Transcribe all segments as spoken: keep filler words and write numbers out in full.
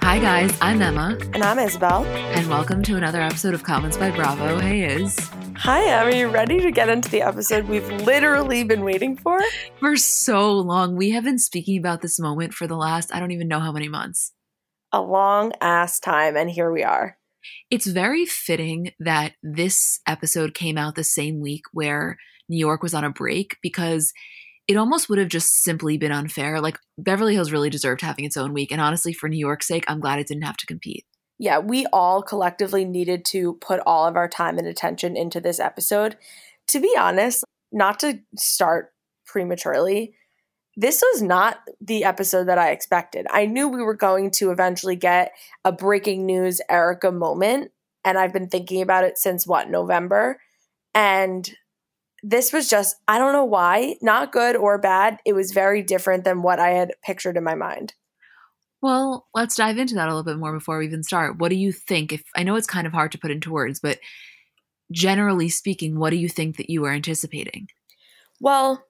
Hi guys, I'm Emma. And I'm Isabel. And welcome to another episode of Comments by Bravo. Hey Iz. Hi Em, are you ready to get into the episode we've literally been waiting for? For so long. We have been speaking about this moment for the last, I don't even know how many months. A long ass time, and here we are. It's very fitting that this episode came out the same week where New York was on a break, because it almost would have just simply been unfair. Like, Beverly Hills really deserved having its own week. And honestly, for New York's sake, I'm glad it didn't have to compete. Yeah, we all collectively needed to put all of our time and attention into this episode. To be honest, not to start prematurely, this was not the episode that I expected. I knew we were going to eventually get a breaking news Erika moment. And I've been thinking about it since, what, November? And this was just, I don't know why, not good or bad. It was very different than what I had pictured in my mind. Well, let's dive into that a little bit more before we even start. What do you think? If I know it's kind of hard to put into words, but generally speaking, what do you think that you were anticipating? Well,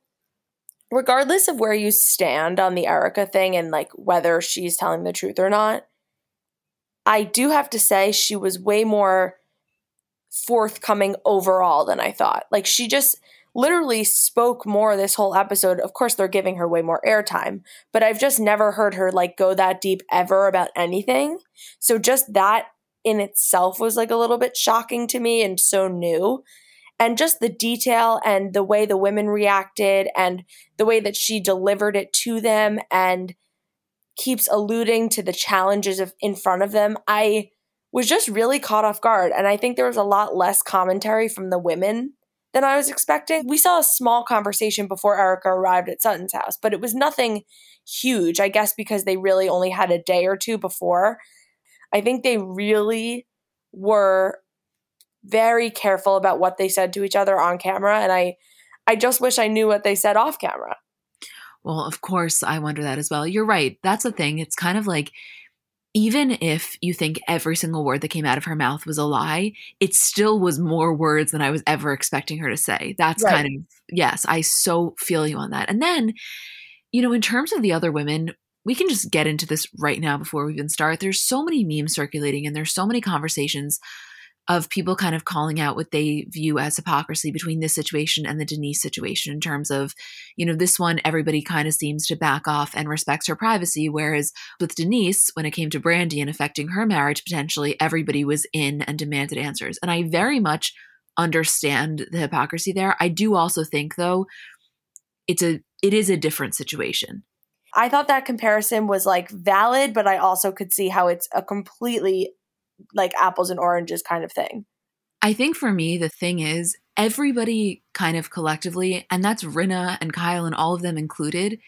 regardless of where you stand on the Erika thing and like whether she's telling the truth or not, I do have to say she was way more forthcoming overall than I thought. Like, she just literally spoke more this whole episode. Of course, they're giving her way more airtime, but I've just never heard her like go that deep ever about anything. So just that in itself was like a little bit shocking to me and so new. And just the detail and the way the women reacted and the way that she delivered it to them and keeps alluding to the challenges of in front of them. I was just really caught off guard. And I think there was a lot less commentary from the women than I was expecting. We saw a small conversation before Erika arrived at Sutton's house, but it was nothing huge, I guess, because they really only had a day or two before. I think they really were very careful about what they said to each other on camera. And I, I just wish I knew what they said off camera. Well, of course, I wonder that as well. You're right. That's the thing. It's kind of like, even if you think every single word that came out of her mouth was a lie, it still was more words than I was ever expecting her to say. That's right. Kind of, yes, I so feel you on that. And then, you know, in terms of the other women, we can just get into this right now before we even start. There's so many memes circulating and there's so many conversations of people kind of calling out what they view as hypocrisy between this situation and the Denise situation in terms of, you know, this one, everybody kind of seems to back off and respects her privacy. Whereas with Denise, when it came to Brandy and affecting her marriage, potentially everybody was in and demanded answers. And I very much understand the hypocrisy there. I do also think, though, it's a, it is a different situation. I thought that comparison was like valid, but I also could see how it's a completely like apples and oranges kind of thing. I think for me, the thing is everybody kind of collectively, and that's Rinna and Kyle and all of them included,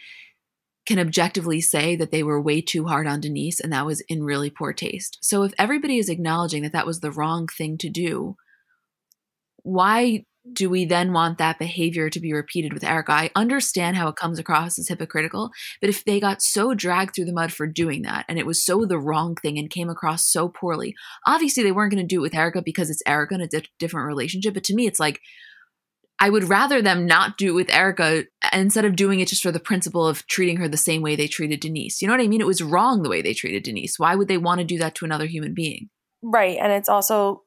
can objectively say that they were way too hard on Denise and that was in really poor taste. So if everybody is acknowledging that that was the wrong thing to do, why do we then want that behavior to be repeated with Erika? I understand how it comes across as hypocritical, but if they got so dragged through the mud for doing that and it was so the wrong thing and came across so poorly, obviously they weren't going to do it with Erika because it's Erika in a di- different relationship. But to me, it's like, I would rather them not do it with Erika instead of doing it just for the principle of treating her the same way they treated Denise. You know what I mean? It was wrong the way they treated Denise. Why would they want to do that to another human being? Right. And it's also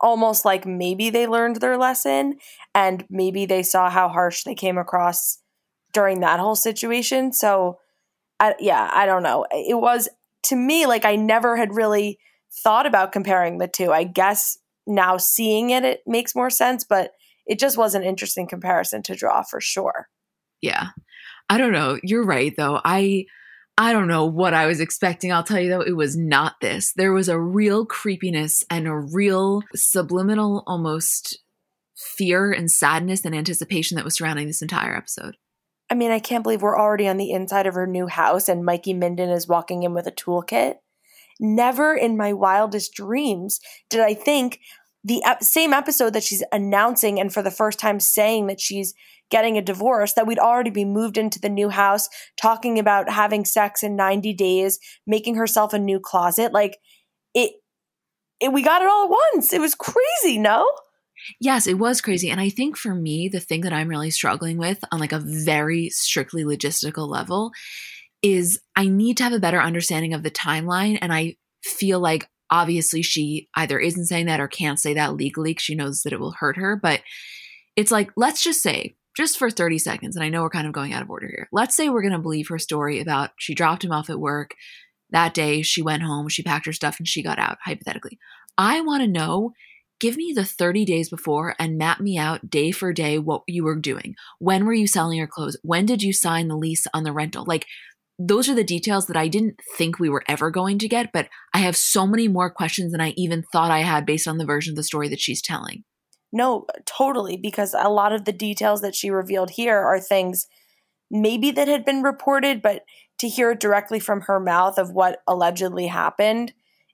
almost like maybe they learned their lesson and maybe they saw how harsh they came across during that whole situation. So I, yeah, I don't know. It was, to me, like I never had really thought about comparing the two. I guess now seeing it, it makes more sense, but it just was an interesting comparison to draw for sure. Yeah. I don't know. You're right though. I, I don't know what I was expecting. I'll tell you though, it was not this. There was a real creepiness and a real subliminal, almost fear and sadness and anticipation that was surrounding this entire episode. I mean, I can't believe we're already on the inside of her new house and Mikey Minden is walking in with a toolkit. Never in my wildest dreams did I think the same episode that she's announcing and for the first time saying that she's getting a divorce, that we'd already be moved into the new house, talking about having sex in ninety days, making herself a new closet. Like it, it, we got it all at once. It was crazy, no? Yes, it was crazy. And I think for me, the thing that I'm really struggling with on like a very strictly logistical level is I need to have a better understanding of the timeline. And I feel like obviously she either isn't saying that or can't say that legally because she knows that it will hurt her. But it's like, let's just say, just for thirty seconds, and I know we're kind of going out of order here. Let's say we're going to believe her story about she dropped him off at work that day. She went home, she packed her stuff and she got out, hypothetically. I want to know, give me the thirty days before and map me out day for day what you were doing. When were you selling your clothes? When did you sign the lease on the rental? Like, those are the details that I didn't think we were ever going to get, but I have so many more questions than I even thought I had based on the version of the story that she's telling. No, totally, because a lot of the details that she revealed here are things maybe that had been reported, but to hear it directly from her mouth of what allegedly happened,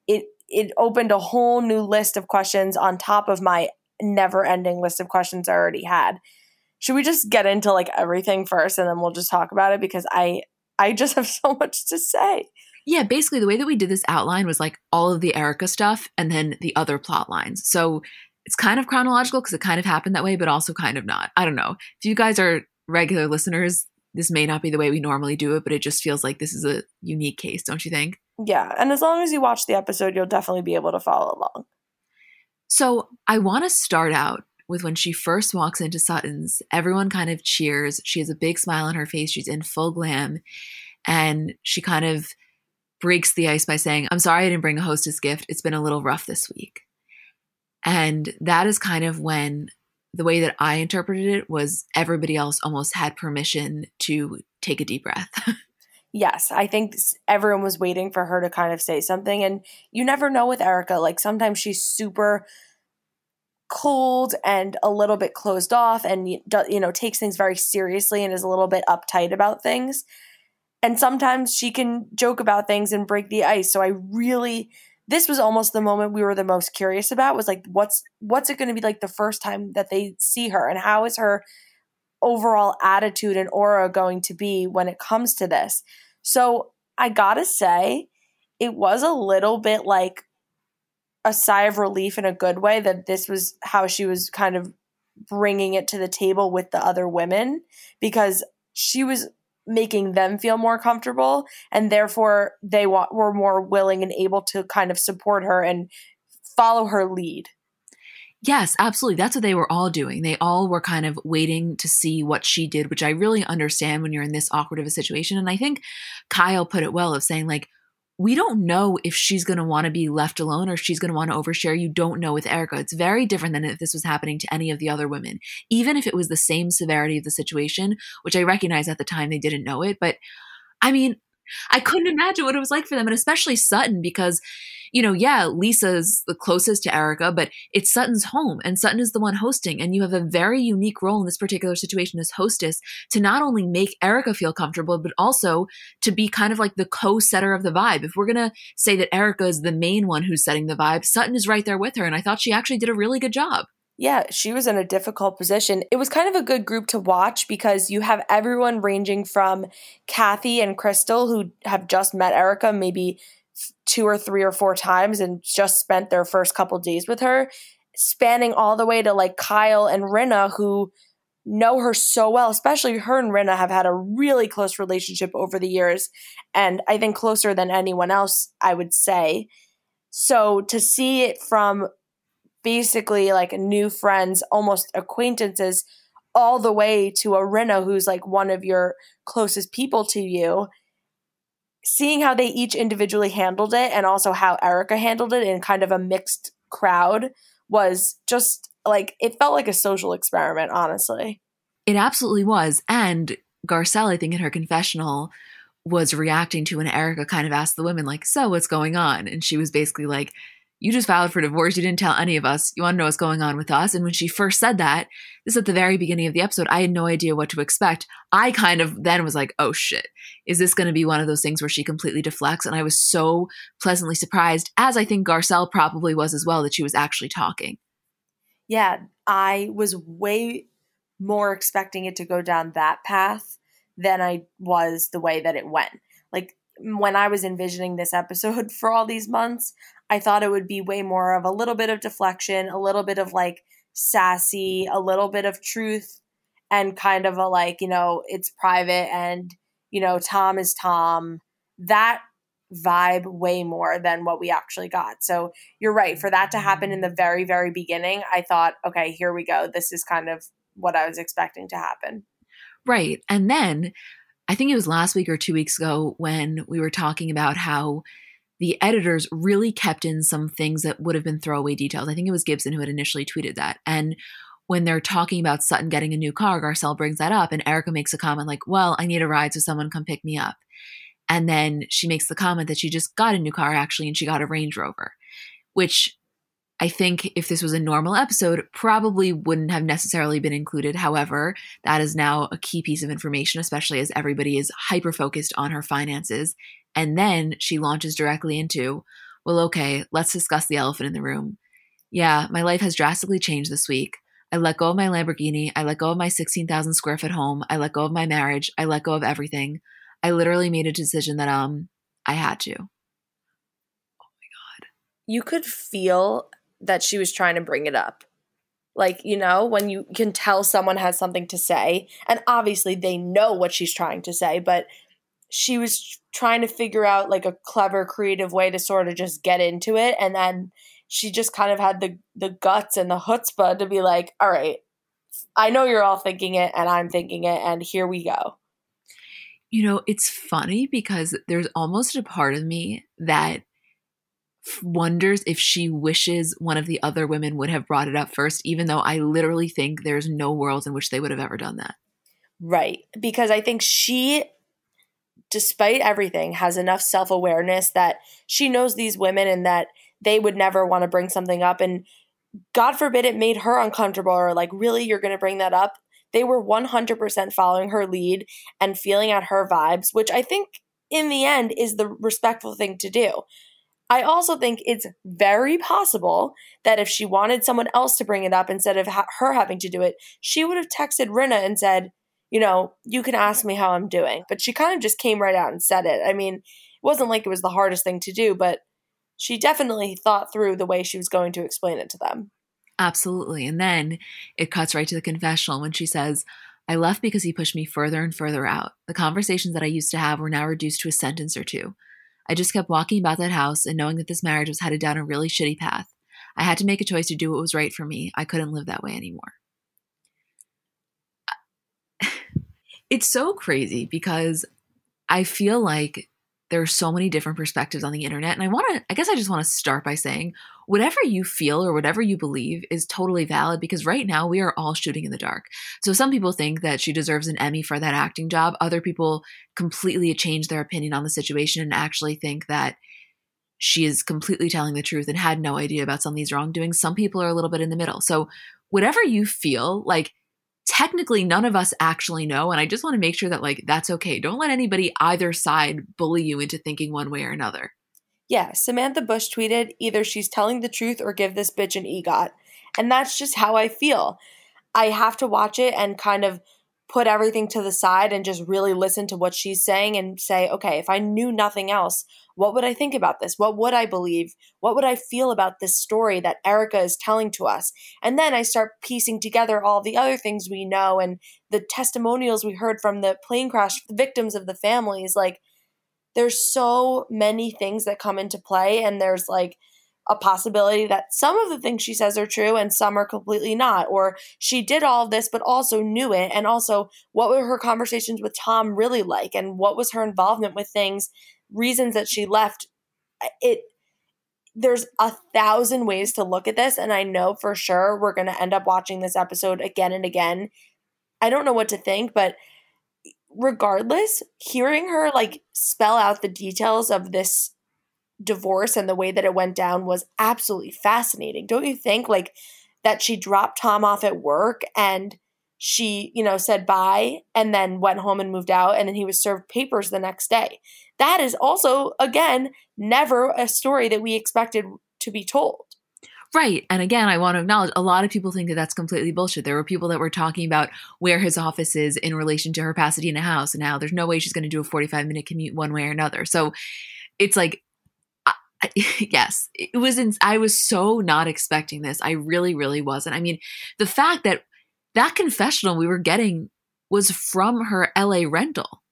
it it opened a whole new list of questions on top of my never-ending list of questions I already had. Should we just get into like everything first and then we'll just talk about it? Because I... I just have so much to say. Yeah, basically the way that we did this outline was like all of the Erika stuff and then the other plot lines. So it's kind of chronological because it kind of happened that way, but also kind of not. I don't know. If you guys are regular listeners, this may not be the way we normally do it, but it just feels like this is a unique case, don't you think? Yeah, and as long as you watch the episode, you'll definitely be able to follow along. So I want to start out with when she first walks into Sutton's, everyone kind of cheers. She has a big smile on her face. She's in full glam. And she kind of breaks the ice by saying, "I'm sorry I didn't bring a hostess gift. It's been a little rough this week." And that is kind of when the way that I interpreted it was everybody else almost had permission to take a deep breath. Yes, I think everyone was waiting for her to kind of say something. And you never know with Erika. Like sometimes she's super cold and a little bit closed off and, you know, takes things very seriously and is a little bit uptight about things. And sometimes she can joke about things and break the ice. So I really, this was almost the moment we were the most curious about was like, what's, what's it going to be like the first time that they see her and how is her overall attitude and aura going to be when it comes to this? So I gotta say, it was a little bit like a sigh of relief in a good way that this was how she was kind of bringing it to the table with the other women because she was making them feel more comfortable and therefore they wa- were more willing and able to kind of support her and follow her lead. Yes, absolutely. That's what they were all doing. They all were kind of waiting to see what she did, which I really understand when you're in this awkward of a situation. And I think Kyle put it well of saying like, we don't know if she's going to want to be left alone or if she's going to want to overshare. You don't know with Erika. It's very different than if this was happening to any of the other women, even if it was the same severity of the situation, which I recognize at the time they didn't know it. But I mean, I couldn't imagine what it was like for them, and especially Sutton because, you know, yeah, Lisa's the closest to Erika, but it's Sutton's home and Sutton is the one hosting. And you have a very unique role in this particular situation as hostess to not only make Erika feel comfortable, but also to be kind of like the co-setter of the vibe. If we're going to say that Erika is the main one who's setting the vibe, Sutton is right there with her. And I thought she actually did a really good job. Yeah, she was in a difficult position. It was kind of a good group to watch because you have everyone ranging from Kathy and Crystal, who have just met Erika maybe two or three or four times and just spent their first couple days with her, spanning all the way to like Kyle and Rinna, who know her so well, especially her and Rinna have had a really close relationship over the years, and I think closer than anyone else, I would say. So to see it from basically like new friends, almost acquaintances, all the way to a Rinna who's like one of your closest people to you, seeing how they each individually handled it and also how Erika handled it in kind of a mixed crowd was just like, it felt like a social experiment, honestly. It absolutely was. And Garcelle, I think in her confessional, was reacting to when Erika kind of asked the women like, so what's going on? And she was basically like, you just filed for divorce. You didn't tell any of us. You want to know what's going on with us? And when she first said that, this is at the very beginning of the episode, I had no idea what to expect. I kind of then was like, oh shit, is this going to be one of those things where she completely deflects? And I was so pleasantly surprised, as I think Garcelle probably was as well, that she was actually talking. Yeah, I was way more expecting it to go down that path than I was the way that it went. Like, when I was envisioning this episode for all these months, I thought it would be way more of a little bit of deflection, a little bit of like sassy, a little bit of truth, and kind of a like, you know, it's private and, you know, Tom is Tom. That vibe way more than what we actually got. So you're right. For that to happen in the very, very beginning, I thought, okay, here we go. This is kind of what I was expecting to happen. Right. And then I think it was last week or two weeks ago when we were talking about how the editors really kept in some things that would have been throwaway details. I think it was Gibson who had initially tweeted that. And when they're talking about Sutton getting a new car, Garcelle brings that up and Erika makes a comment like, well, I need a ride, so someone come pick me up. And then she makes the comment that she just got a new car actually, and she got a Range Rover, which I think if this was a normal episode, probably wouldn't have necessarily been included. However, that is now a key piece of information, especially as everybody is hyper-focused on her finances. And then she launches directly into, well, okay, let's discuss the elephant in the room. Yeah, my life has drastically changed this week. I let go of my Lamborghini. I let go of my sixteen thousand square foot home. I let go of my marriage. I let go of everything. I literally made a decision that um I had to. Oh my God. You could feel that she was trying to bring it up. Like, you know, when you can tell someone has something to say, and obviously they know what she's trying to say, but she was trying to figure out like a clever, creative way to sort of just get into it. And then she just kind of had the, the guts and the chutzpah to be like, all right, I know you're all thinking it and I'm thinking it and here we go. You know, it's funny because there's almost a part of me that wonders if she wishes one of the other women would have brought it up first, even though I literally think there's no world in which they would have ever done that. Right. Because I think she, despite everything, has enough self-awareness that she knows these women and that they would never want to bring something up. And God forbid it made her uncomfortable or like, really, you're going to bring that up? They were one hundred percent following her lead and feeling out her vibes, which I think in the end is the respectful thing to do. I also think it's very possible that if she wanted someone else to bring it up instead of ha- her having to do it, she would have texted Rinna and said, you know, you can ask me how I'm doing. But she kind of just came right out and said it. I mean, it wasn't like it was the hardest thing to do, but she definitely thought through the way she was going to explain it to them. Absolutely. And then it cuts right to the confessional when she says, I left because he pushed me further and further out. The conversations that I used to have were now reduced to a sentence or two. I just kept walking about that house and knowing that this marriage was headed down a really shitty path. I had to make a choice to do what was right for me. I couldn't live that way anymore. It's so crazy because I feel like there are so many different perspectives on the internet. And I want to, I guess I just want to start by saying whatever you feel or whatever you believe is totally valid because right now we are all shooting in the dark. So some people think that she deserves an Emmy for that acting job. Other people completely change their opinion on the situation and actually think that she is completely telling the truth and had no idea about some of these wrongdoings. Some people are a little bit in the middle. So whatever you feel, like, technically, none of us actually know. And I just want to make sure that, like, that's okay. Don't let anybody either side bully you into thinking one way or another. Yeah. Samantha Bush tweeted, either she's telling the truth or give this bitch an EGOT. And that's just how I feel. I have to watch it and kind of put everything to the side and just really listen to what she's saying and say, okay, if I knew nothing else, what would I think about this? What would I believe? What would I feel about this story that Erika is telling to us? And then I start piecing together all the other things we know and the testimonials we heard from the plane crash victims of the families. Like, there's so many things that come into play, and there's like a possibility that some of the things she says are true and some are completely not, or she did all this but also knew it, and also what were her conversations with Tom really like, and what was her involvement with things, reasons that she left. It there's a thousand ways to look at this, and I know for sure we're going to end up watching this episode again and again. I don't know what to think, but regardless, hearing her like spell out the details of this divorce and the way that it went down was absolutely fascinating. Don't you think? Like, that she dropped Tom off at work and she, you know, said bye and then went home and moved out, and then he was served papers the next day. That is also, again, never a story that we expected to be told. Right. And again, I want to acknowledge a lot of people think that that's completely bullshit. There were people that were talking about where his office is in relation to her Pasadena house, and now there's no way she's going to do a forty-five minute commute one way or another. So it's like, yes, it was. In, I was so not expecting this. I really, really wasn't. I mean, the fact that that confessional we were getting was from her L A rental,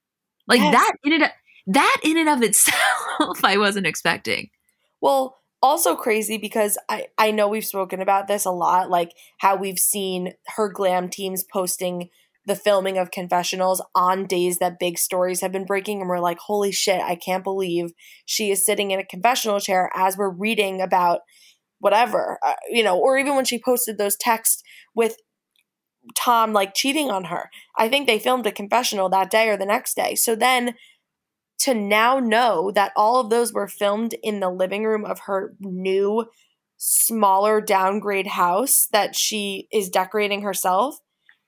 like yes. that in it, that in and of itself, I wasn't expecting. Well, also crazy because I, I know we've spoken about this a lot, like how we've seen her glam teams posting the filming of confessionals on days that big stories have been breaking, and we're like, holy shit, I can't believe she is sitting in a confessional chair as we're reading about whatever, uh, you know, or even when she posted those texts with Tom, like, cheating on her. I think they filmed a confessional that day or the next day. So then to now know that all of those were filmed in the living room of her new, smaller downgrade house that she is decorating herself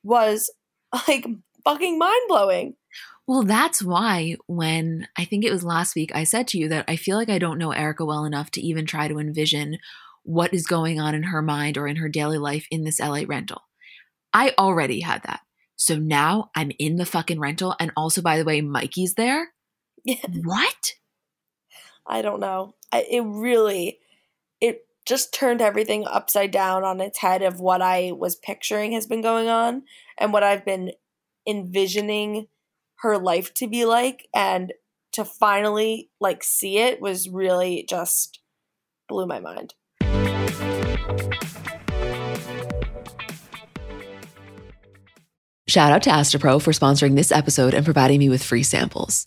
was like fucking mind-blowing. Well, that's why when I think it was last week, I said to you that I feel like I don't know Erika well enough to even try to envision what is going on in her mind or in her daily life in this L A rental. I already had that. So now I'm in the fucking rental. And also, by the way, Mikey's there. Yeah. What? I don't know. I, it really, it just turned everything upside down on its head of what I was picturing has been going on and what I've been envisioning her life to be like, and to finally like see it was really just blew my mind. Shout out to AstroPro for sponsoring this episode and providing me with free samples.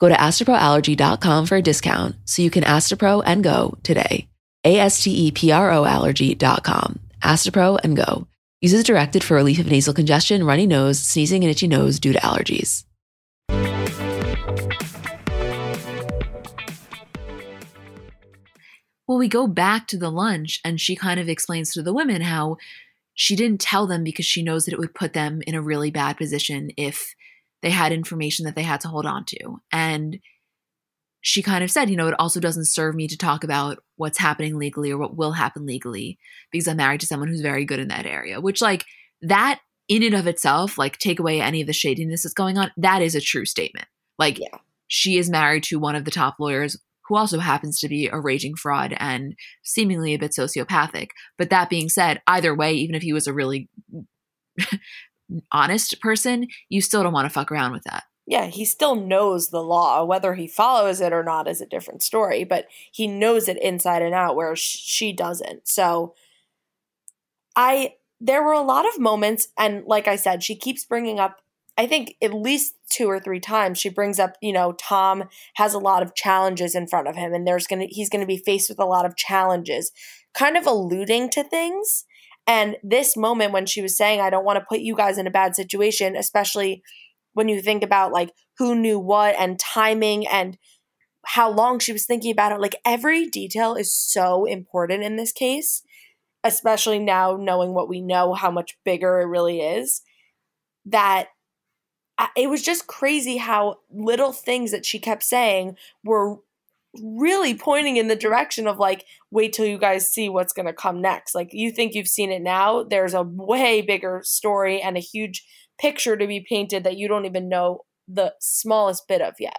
Go to astropro allergy dot com for a discount so you can AstroPro and go today. A S T E P R O allergy dot com. AstroPro and go. Uses directed for relief of nasal congestion, runny nose, sneezing, and itchy nose due to allergies. Well, we go back to the lunch, and she kind of explains to the women how she didn't tell them because she knows that it would put them in a really bad position if they had information that they had to hold on to. And she kind of said, you know, it also doesn't serve me to talk about what's happening legally or what will happen legally because I'm married to someone who's very good in that area, which like that in and of itself, like take away any of the shadiness that's going on. That is a true statement. Like yeah. She is married to one of the top lawyers who also happens to be a raging fraud and seemingly a bit sociopathic. But that being said, either way, even if he was a really honest person, you still don't want to fuck around with that. yeah, he still knows the law. Whether he follows it or not is a different story, but he knows it inside and out, whereas she doesn't. So I, there were a lot of moments, and like I said, she keeps bringing up, I think at least two or three times she brings up, you know, Tom has a lot of challenges in front of him, and there's going to, he's going to be faced with a lot of challenges, kind of alluding to things. And this moment when she was saying, I don't want to put you guys in a bad situation, especially when you think about like who knew what and timing and how long she was thinking about it, like every detail is so important in this case, especially now knowing what we know, how much bigger it really is, that it was just crazy how little things that she kept saying were really pointing in the direction of like, wait till you guys see what's going to come next. Like, you think you've seen it now. There's a way bigger story and a huge picture to be painted that you don't even know the smallest bit of yet.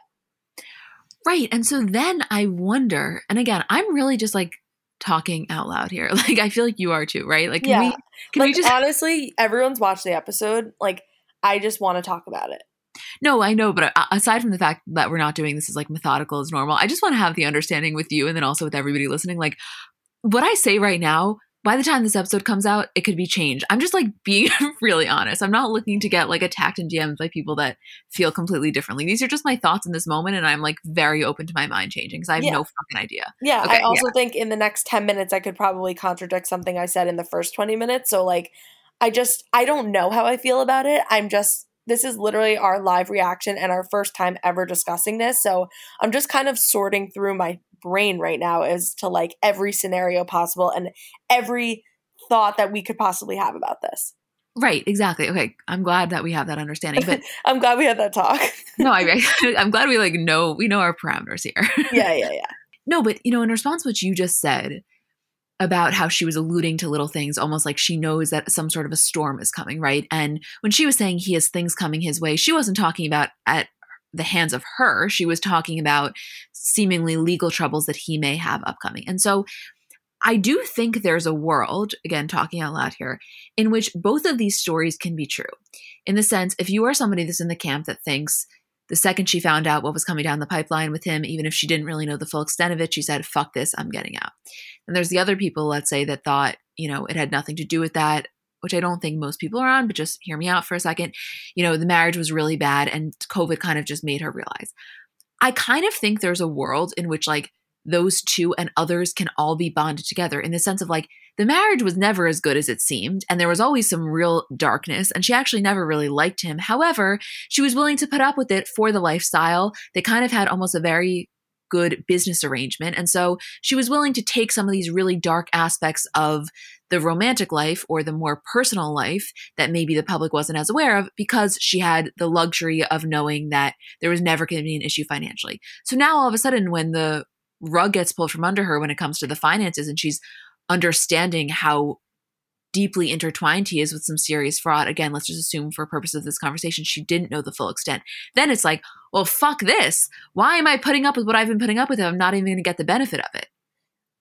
Right. And so then I wonder, and again, I'm really just like talking out loud here. Like, I feel like you are too, right? Like, can yeah. we, can like, we just honestly, everyone's watched the episode. Like, I just want to talk about it. No, I know, but aside from the fact that we're not doing this as like methodical as normal, I just want to have the understanding with you and then also with everybody listening. Like, what I say right now, by the time this episode comes out, it could be changed. I'm just like being really honest. I'm not looking to get like attacked in D Ms by people that feel completely differently. These are just my thoughts in this moment, and I'm like very open to my mind changing because I have yeah. no fucking idea. Yeah, okay, I also yeah. think in the next ten minutes, I could probably contradict something I said in the first twenty minutes. So like, I just, I don't know how I feel about it. I'm just, this is literally our live reaction and our first time ever discussing this. So I'm just kind of sorting through my brain right now as to like every scenario possible and every thought that we could possibly have about this. Right. Exactly. Okay. I'm glad that we have that understanding, but I'm glad we had that talk. no, I, I'm glad we like know, we know our parameters here. yeah. Yeah. Yeah. No, but you know, in response to what you just said, about how she was alluding to little things, almost like she knows that some sort of a storm is coming, right? And when she was saying he has things coming his way, she wasn't talking about at the hands of her. She was talking about seemingly legal troubles that he may have upcoming. And so I do think there's a world, again, talking out loud here, in which both of these stories can be true. In the sense, if you are somebody that's in the camp that thinks the second she found out what was coming down the pipeline with him, even if she didn't really know the full extent of it, she said, fuck this, I'm getting out. And there's the other people, let's say, that thought, you know, it had nothing to do with that, which I don't think most people are on, but just hear me out for a second. You know, the marriage was really bad and COVID kind of just made her realize. I kind of think there's a world in which like those two and others can all be bonded together in the sense of like, the marriage was never as good as it seemed, and there was always some real darkness, and she actually never really liked him. However, she was willing to put up with it for the lifestyle. They kind of had almost a very good business arrangement, and so she was willing to take some of these really dark aspects of the romantic life or the more personal life that maybe the public wasn't as aware of because she had the luxury of knowing that there was never going to be an issue financially. So now all of a sudden when the rug gets pulled from under her when it comes to the finances and she's understanding how deeply intertwined he is with some serious fraud. Again, let's just assume for purposes of this conversation, she didn't know the full extent. Then it's like, well, fuck this. Why am I putting up with what I've been putting up with? I'm not even going to get the benefit of it.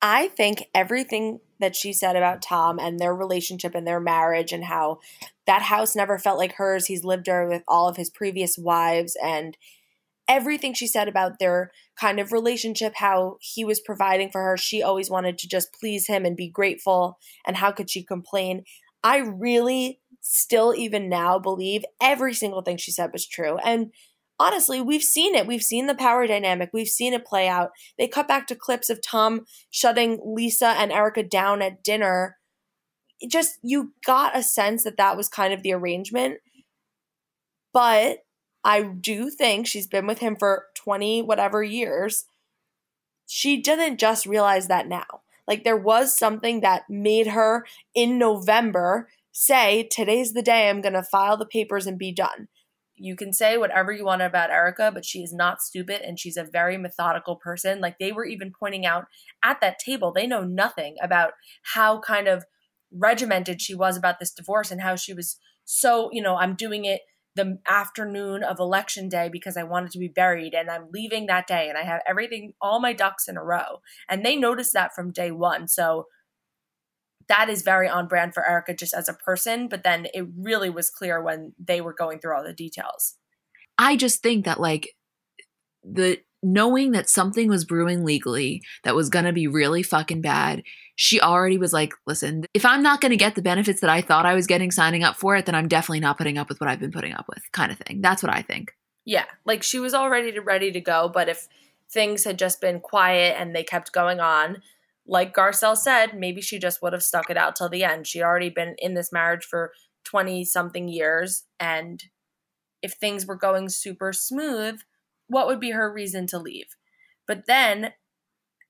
I think everything that she said about Tom and their relationship and their marriage and how that house never felt like hers. He's lived there with all of his previous wives and everything she said about their kind of relationship, how he was providing for her. She always wanted to just please him and be grateful. And how could she complain? I really still even now believe every single thing she said was true. And honestly, we've seen it. We've seen the power dynamic. We've seen it play out. They cut back to clips of Tom shutting Lisa and Erika down at dinner. It just, you got a sense that that was kind of the arrangement. But I do think she's been with him for twenty whatever years. She didn't just realize that now. Like, there was something that made her in November say, today's the day I'm going to file the papers and be done. You can say whatever you want about Erika, but she is not stupid and she's a very methodical person. Like, they were even pointing out at that table, they know nothing about how kind of regimented she was about this divorce and how she was so, you know, I'm doing it the afternoon of election day because I wanted to be buried and I'm leaving that day and I have everything, all my ducks in a row. And they noticed that from day one. So that is very on brand for Erika just as a person. But then it really was clear when they were going through all the details. I just think that like the knowing that something was brewing legally that was going to be really fucking bad, she already was like, listen, if I'm not going to get the benefits that I thought I was getting signing up for it, then I'm definitely not putting up with what I've been putting up with, kind of thing. That's what I think. Yeah. Like she was already ready to go, but if things had just been quiet and they kept going on, like Garcelle said, maybe she just would have stuck it out till the end. She'd already been in this marriage for twenty something years. And if things were going super smooth, what would be her reason to leave? But then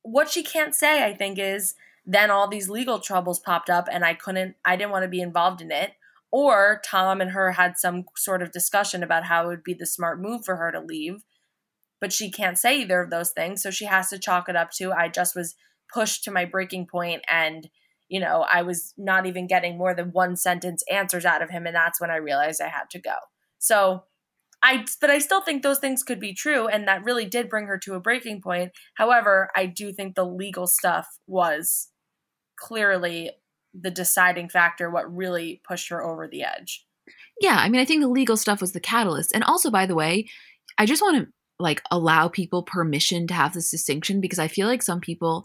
what she can't say, I think, is then all these legal troubles popped up and I couldn't, I didn't want to be involved in it. Or Tom and her had some sort of discussion about how it would be the smart move for her to leave. But she can't say either of those things. So she has to chalk it up to, I just was pushed to my breaking point and, you know, I was not even getting more than one sentence answers out of him. And that's when I realized I had to go. So I, but I still think those things could be true. And that really did bring her to a breaking point. However, I do think the legal stuff was clearly the deciding factor, what really pushed her over the edge. Yeah. I mean, I think the legal stuff was the catalyst. And also, by the way, I just want to like allow people permission to have this distinction because I feel like some people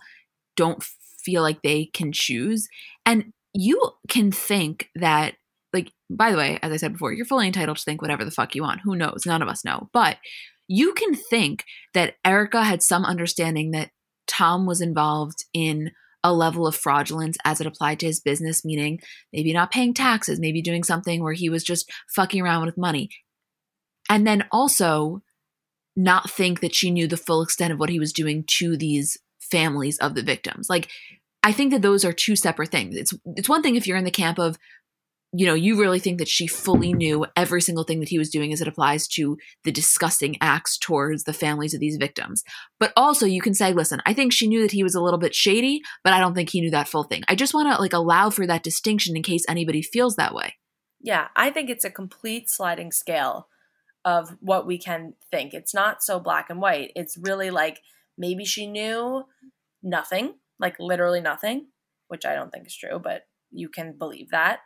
don't feel like they can choose. And you can think that, like, by the way, as I said before, you're fully entitled to think whatever the fuck you want. Who knows? None of us know. But you can think that Erika had some understanding that Tom was involved in a level of fraudulence as it applied to his business, meaning maybe not paying taxes, maybe doing something where he was just fucking around with money. And then also not think that she knew the full extent of what he was doing to these families of the victims. Like, I think that those are two separate things. It's it's one thing if you're in the camp of, you know, you really think that she fully knew every single thing that he was doing as it applies to the disgusting acts towards the families of these victims. But also you can say, listen, I think she knew that he was a little bit shady, but I don't think he knew that full thing. I just want to like allow for that distinction in case anybody feels that way. Yeah, I think it's a complete sliding scale of what we can think. It's not so black and white. It's really like maybe she knew nothing, like literally nothing, which I don't think is true, but you can believe that.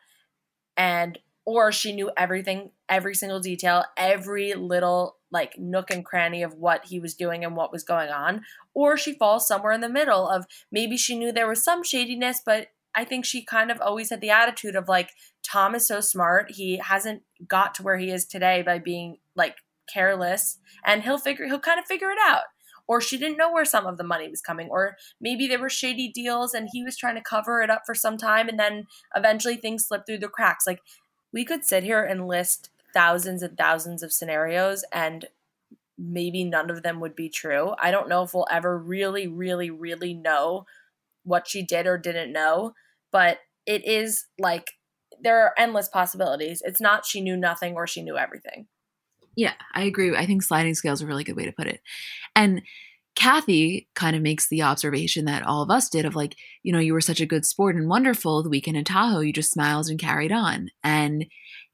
And, or she knew everything, every single detail, every little like nook and cranny of what he was doing and what was going on. Or she falls somewhere in the middle of maybe she knew there was some shadiness, but I think she kind of always had the attitude of like, Tom is so smart. He hasn't got to where he is today by being like careless and he'll figure, he'll kind of figure it out. Or she didn't know where some of the money was coming. Or maybe there were shady deals and he was trying to cover it up for some time. And then eventually things slipped through the cracks. Like we could sit here and list thousands and thousands of scenarios and maybe none of them would be true. I don't know if we'll ever really, really, really know what she did or didn't know. But it is like there are endless possibilities. It's not she knew nothing or she knew everything. Yeah, I agree. I think sliding scale is a really good way to put it. And Kathy kind of makes the observation that all of us did of like, you know, you were such a good sport and wonderful the weekend in Tahoe. You just smiled and carried on. And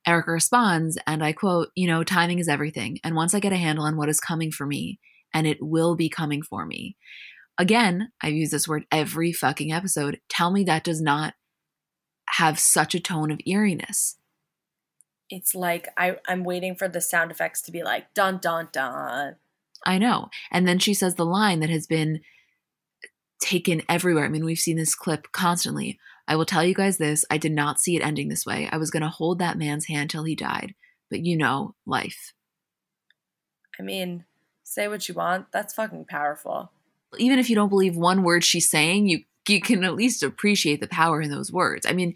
Erika responds, and I quote, you know, timing is everything. And once I get a handle on what is coming for me, and it will be coming for me. Again, I've used this word every fucking episode. Tell me that does not have such a tone of eeriness. It's like I, I'm waiting for the sound effects to be like, dun, dun, dun. I know. And then she says the line that has been taken everywhere. I mean, we've seen this clip constantly. I will tell you guys this. I did not see it ending this way. I was going to hold that man's hand till he died. But you know, life. I mean, say what you want. That's fucking powerful. Even if you don't believe one word she's saying, you you can at least appreciate the power in those words. I mean,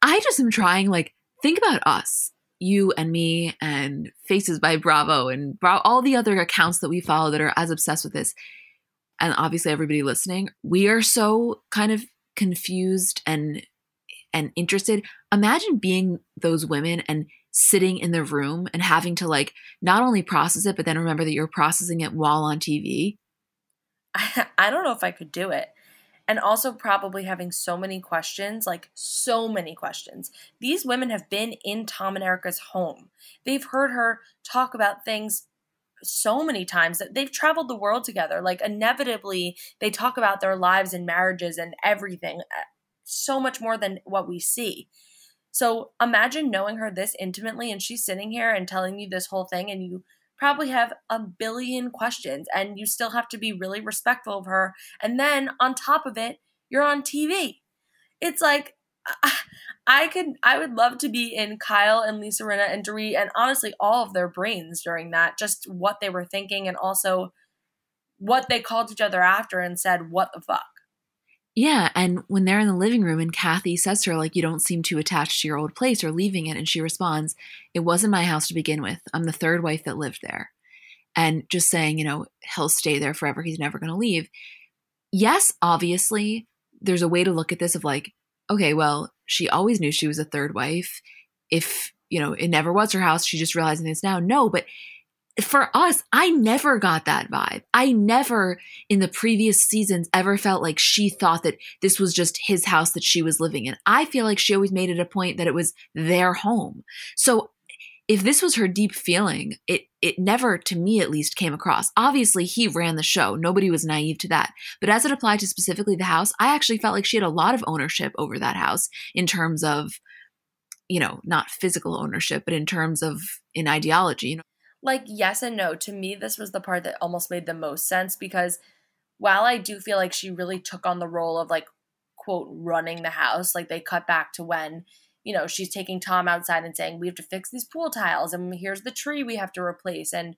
I just am trying, like, think about us, you and me and Faces by Bravo and Bra- all the other accounts that we follow that are as obsessed with this. And obviously everybody listening, we are so kind of confused and and interested. Imagine being those women and sitting in the room and having to, like, not only process it, but then remember that you're processing it while on T V. I, I don't know if I could do it. And also probably having so many questions, like so many questions. These women have been in Tom and Erika's home. They've heard her talk about things so many times that they've traveled the world together. Like inevitably, they talk about their lives and marriages and everything so much more than what we see. So imagine knowing her this intimately and she's sitting here and telling you this whole thing and you probably have a billion questions and you still have to be really respectful of her. And then on top of it, you're on T V. It's like, I could, I would love to be in Kyle and Lisa, Rinna and Dorit, and honestly, all of their brains during that, just what they were thinking and also what they called each other after and said, what the fuck? Yeah. And when they're in the living room and Kathy says to her, like, you don't seem too attached to your old place or leaving it. And she responds, it wasn't my house to begin with. I'm the third wife that lived there. And just saying, you know, he'll stay there forever. He's never going to leave. Yes, obviously, there's a way to look at this of like, okay, well, she always knew she was a third wife. If, you know, it never was her house, she's just realizing this now. No, but for us, I never got that vibe. I never in the previous seasons ever felt like she thought that this was just his house that she was living in. I feel like she always made it a point that it was their home. So if this was her deep feeling, it it never, to me at least, came across. Obviously, he ran the show. Nobody was naive to that. But as it applied to specifically the house, I actually felt like she had a lot of ownership over that house in terms of, you know, not physical ownership, but in terms of in ideology, you know. Like, yes and no. To me, this was the part that almost made the most sense because while I do feel like she really took on the role of, like, quote, running the house, like they cut back to when, you know, she's taking Tom outside and saying, we have to fix these pool tiles and here's the tree we have to replace. And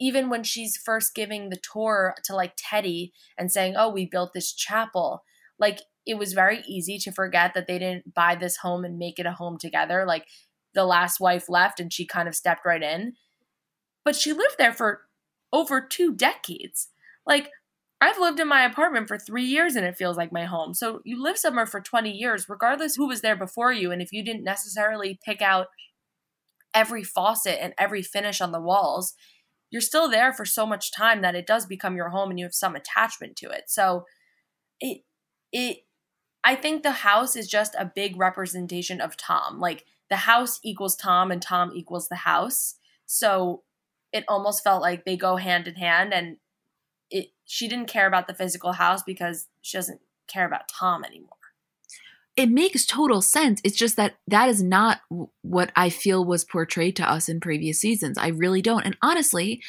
even when she's first giving the tour to, like, Teddy and saying, oh, we built this chapel, like, it was very easy to forget that they didn't buy this home and make it a home together. Like, the last wife left and she kind of stepped right in. But she lived there for over two decades. Like, I've lived in my apartment for three years and it feels like my home. So you live somewhere for twenty years, regardless who was there before you. And if you didn't necessarily pick out every faucet and every finish on the walls, you're still there for so much time that it does become your home and you have some attachment to it. So it, it, I think the house is just a big representation of Tom. Like, the house equals Tom and Tom equals the house. So it almost felt like they go hand in hand, and it, she didn't care about the physical house because she doesn't care about Tom anymore. It makes total sense. It's just that that is not what I feel was portrayed to us in previous seasons. I really don't. And honestly,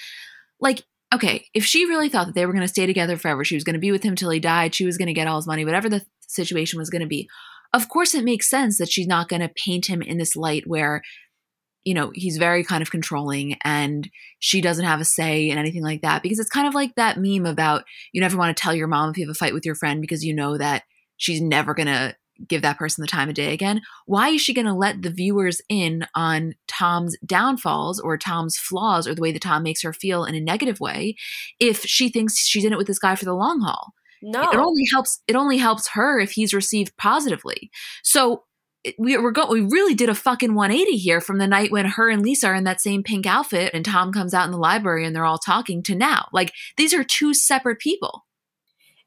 like, okay, if she really thought that they were going to stay together forever, she was going to be with him till he died, she was going to get all his money, whatever the situation was going to be, of course it makes sense that she's not going to paint him in this light where, you know, he's very kind of controlling and she doesn't have a say in anything like that, because it's kind of like that meme about you never want to tell your mom if you have a fight with your friend because you know that she's never going to give that person the time of day again. Why is she going to let the viewers in on Tom's downfalls or Tom's flaws or the way that Tom makes her feel in a negative way if she thinks she's in it with this guy for the long haul? No. It only helps, it only helps her if he's received positively. So We were go- we really did a fucking one eighty here from the night when her and Lisa are in that same pink outfit and Tom comes out in the library and they're all talking to now. Like, these are two separate people.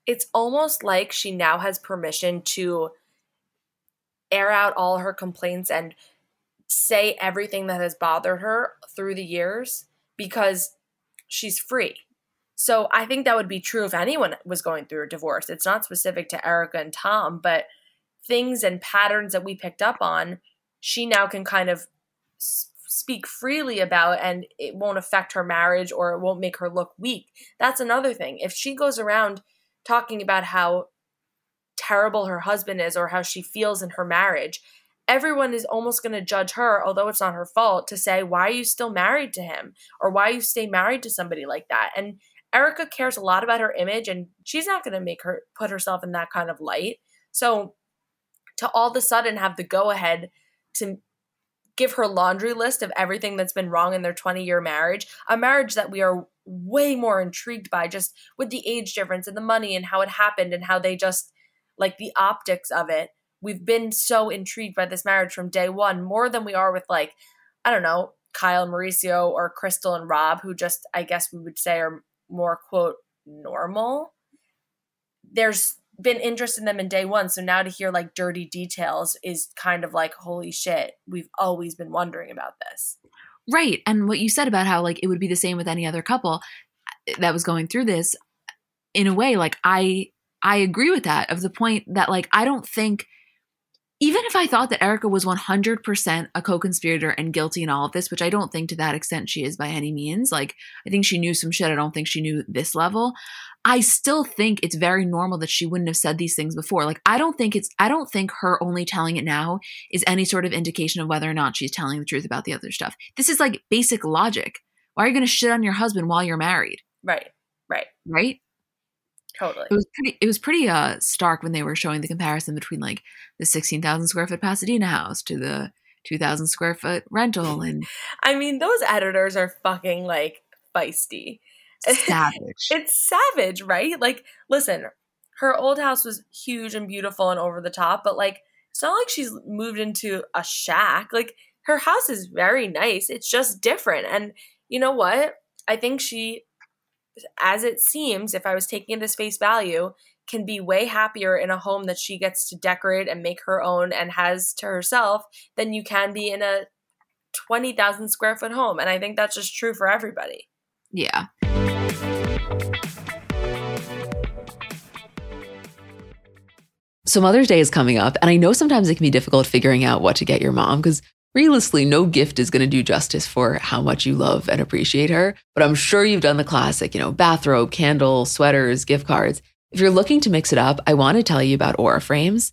It's almost like she now has permission to air out all her complaints and say everything that has bothered her through the years because she's free. So I think that would be true if anyone was going through a divorce. It's not specific to Erika and Tom, but things and patterns that we picked up on, she now can kind of speak freely about, and it won't affect her marriage or it won't make her look weak. That's another thing. If she goes around talking about how terrible her husband is or how she feels in her marriage, everyone is almost going to judge her, although it's not her fault, to say, why are you still married to him? Or why you stay married to somebody like that? And Erika cares a lot about her image, and she's not going to make her put herself in that kind of light. So to all of a sudden have the go-ahead to give her laundry list of everything that's been wrong in their twenty-year marriage, a marriage that we are way more intrigued by just with the age difference and the money and how it happened and how they just, like, the optics of it. We've been so intrigued by this marriage from day one, more than we are with, like, I don't know, Kyle and Mauricio or Crystal and Rob, who just, I guess we would say, are more, quote, normal. There's been interested in them in day one. So now to hear, like, dirty details is kind of like, holy shit, we've always been wondering about this. Right. And what you said about how, like, it would be the same with any other couple that was going through this, in a way, like, I, I agree with that, of the point that, like, I don't think even if I thought that Erika was one hundred percent a co-conspirator and guilty in all of this, which I don't think to that extent she is by any means, like I think she knew some shit I don't think she knew this level, I still think it's very normal that she wouldn't have said these things before. Like, I don't think it's, I don't think her only telling it now is any sort of indication of whether or not she's telling the truth about the other stuff. This is like basic logic. Why are you going to shit on your husband while you're married? Right, right. Right? Totally. It was pretty, it was pretty uh, stark when they were showing the comparison between like the sixteen thousand square foot Pasadena house to the two thousand square foot rental. And I mean, those editors are fucking like feisty. Savage. It's savage, right? Like, listen, her old house was huge and beautiful and over the top, but like, it's not like she's moved into a shack. Like, her house is very nice. It's just different. And you know what? I think she, as it seems, if I was taking it as face value, can be way happier in a home that she gets to decorate and make her own and has to herself than you can be in a twenty thousand square foot home. And I think that's just true for everybody. Yeah. So Mother's Day is coming up, and I know sometimes it can be difficult figuring out what to get your mom because realistically, no gift is going to do justice for how much you love and appreciate her. But I'm sure you've done the classic, you know, bathrobe, candle, sweaters, gift cards. If you're looking to mix it up, I want to tell you about Aura Frames.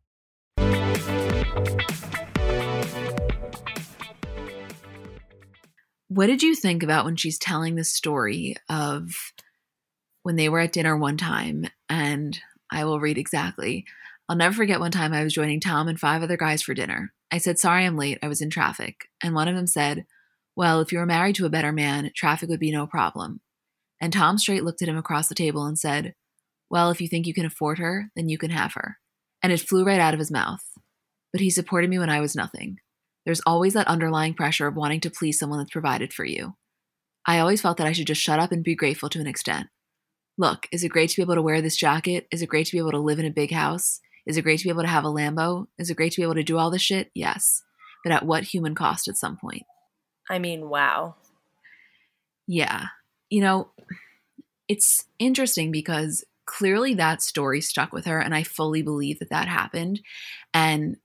What did you think about when she's telling the story of when they were at dinner one time? And I will read exactly. I'll never forget one time I was joining Tom and five other guys for dinner. I said, sorry, I'm late. I was in traffic. And one of them said, well, if you were married to a better man, traffic would be no problem. And Tom straight looked at him across the table and said, well, if you think you can afford her, then you can have her. And it flew right out of his mouth. But he supported me when I was nothing. There's always that underlying pressure of wanting to please someone that's provided for you. I always felt that I should just shut up and be grateful to an extent. Look, is it great to be able to wear this jacket? Is it great to be able to live in a big house? Is it great to be able to have a Lambo? Is it great to be able to do all this shit? Yes. But at what human cost at some point? I mean, wow. Yeah. You know, it's interesting because clearly that story stuck with her, and I fully believe that that happened. And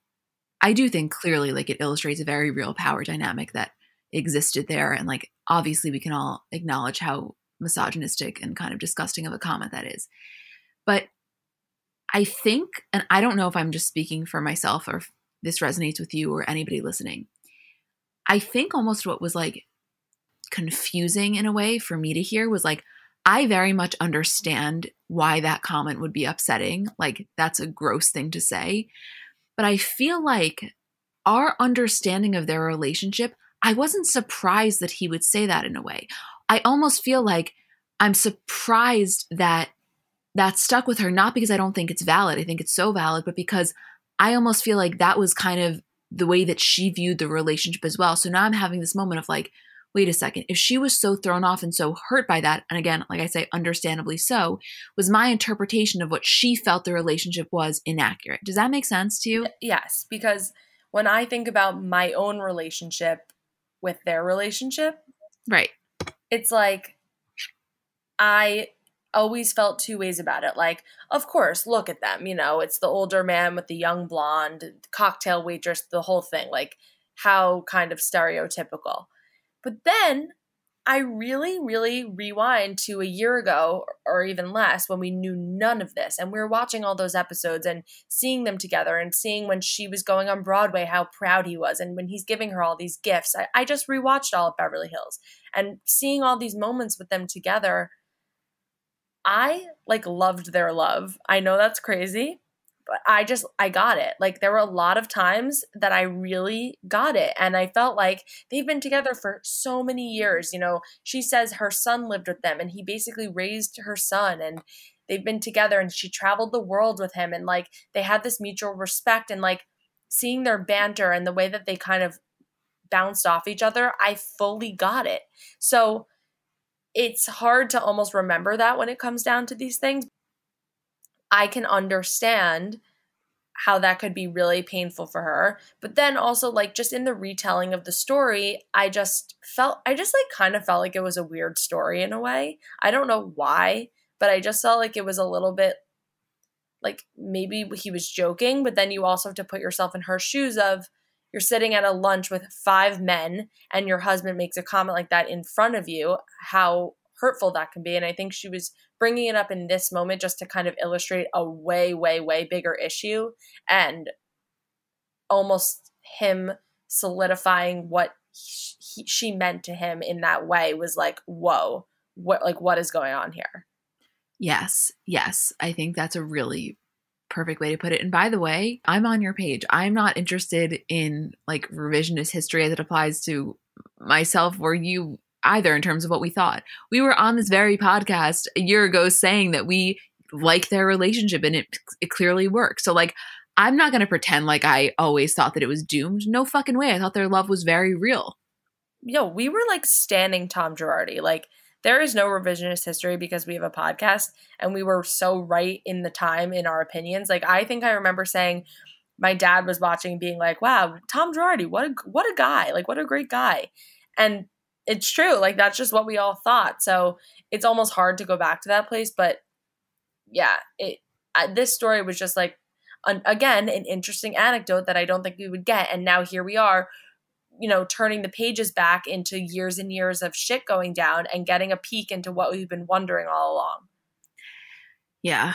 I do think clearly like it illustrates a very real power dynamic that existed there. And like, obviously we can all acknowledge how misogynistic and kind of disgusting of a comment that is. But I think, and I don't know if I'm just speaking for myself or if this resonates with you or anybody listening, I think almost what was like confusing in a way for me to hear was like, I very much understand why that comment would be upsetting. Like, that's a gross thing to say. But I feel like our understanding of their relationship, I wasn't surprised that he would say that in a way. I almost feel like I'm surprised that that stuck with her, not because I don't think it's valid. I think it's so valid, but because I almost feel like that was kind of the way that she viewed the relationship as well. So now I'm having this moment of like, wait a second, if she was so thrown off and so hurt by that, and again, like I say, understandably so, was my interpretation of what she felt the relationship was inaccurate. Does that make sense to you? Yes, because when I think about my own relationship with their relationship, right, it's like I always felt two ways about it. Like, of course, look at them. You know, it's the older man with the young blonde, cocktail waitress, the whole thing. Like, how kind of stereotypical. But then I really, really rewind to a year ago or even less when we knew none of this. And we were watching all those episodes and seeing them together and seeing when she was going on Broadway, how proud he was. And when he's giving her all these gifts, I, I just rewatched all of Beverly Hills and seeing all these moments with them together. I like loved their love. I know that's crazy, but I just, I got it. Like there were a lot of times that I really got it. And I felt like they've been together for so many years. You know, she says her son lived with them and he basically raised her son and they've been together and she traveled the world with him. And like, they had this mutual respect and like seeing their banter and the way that they kind of bounced off each other, I fully got it. So it's hard to almost remember that when it comes down to these things. I can understand how that could be really painful for her. But then also like just in the retelling of the story, I just felt, I just like kind of felt like it was a weird story in a way. I don't know why, but I just felt like it was a little bit like maybe he was joking, but then you also have to put yourself in her shoes of you're sitting at a lunch with five men and your husband makes a comment like that in front of you, how hurtful that can be. And I think she was bringing it up in this moment just to kind of illustrate a way, way, way bigger issue and almost him solidifying what he, she meant to him in that way was like, whoa, what, like what is going on here? Yes. Yes. I think that's a really perfect way to put it. And by the way, I'm on your page. I'm not interested in like revisionist history as it applies to myself or you either in terms of what we thought. We were on this very podcast a year ago saying that we like their relationship and it, it clearly worked. So like, I'm not going to pretend like I always thought that it was doomed. No fucking way. I thought their love was very real. Yo, we were like standing Tom Girardi. Like there is no revisionist history because we have a podcast and we were so right in the time in our opinions. Like I think I remember saying my dad was watching being like, wow, Tom Girardi, what a, what a guy, like what a great guy. And it's true. Like that's just what we all thought. So it's almost hard to go back to that place. But yeah, it I, this story was just like, an, again, an interesting anecdote that I don't think we would get. And now here we are, you know, turning the pages back into years and years of shit going down and getting a peek into what we've been wondering all along. Yeah.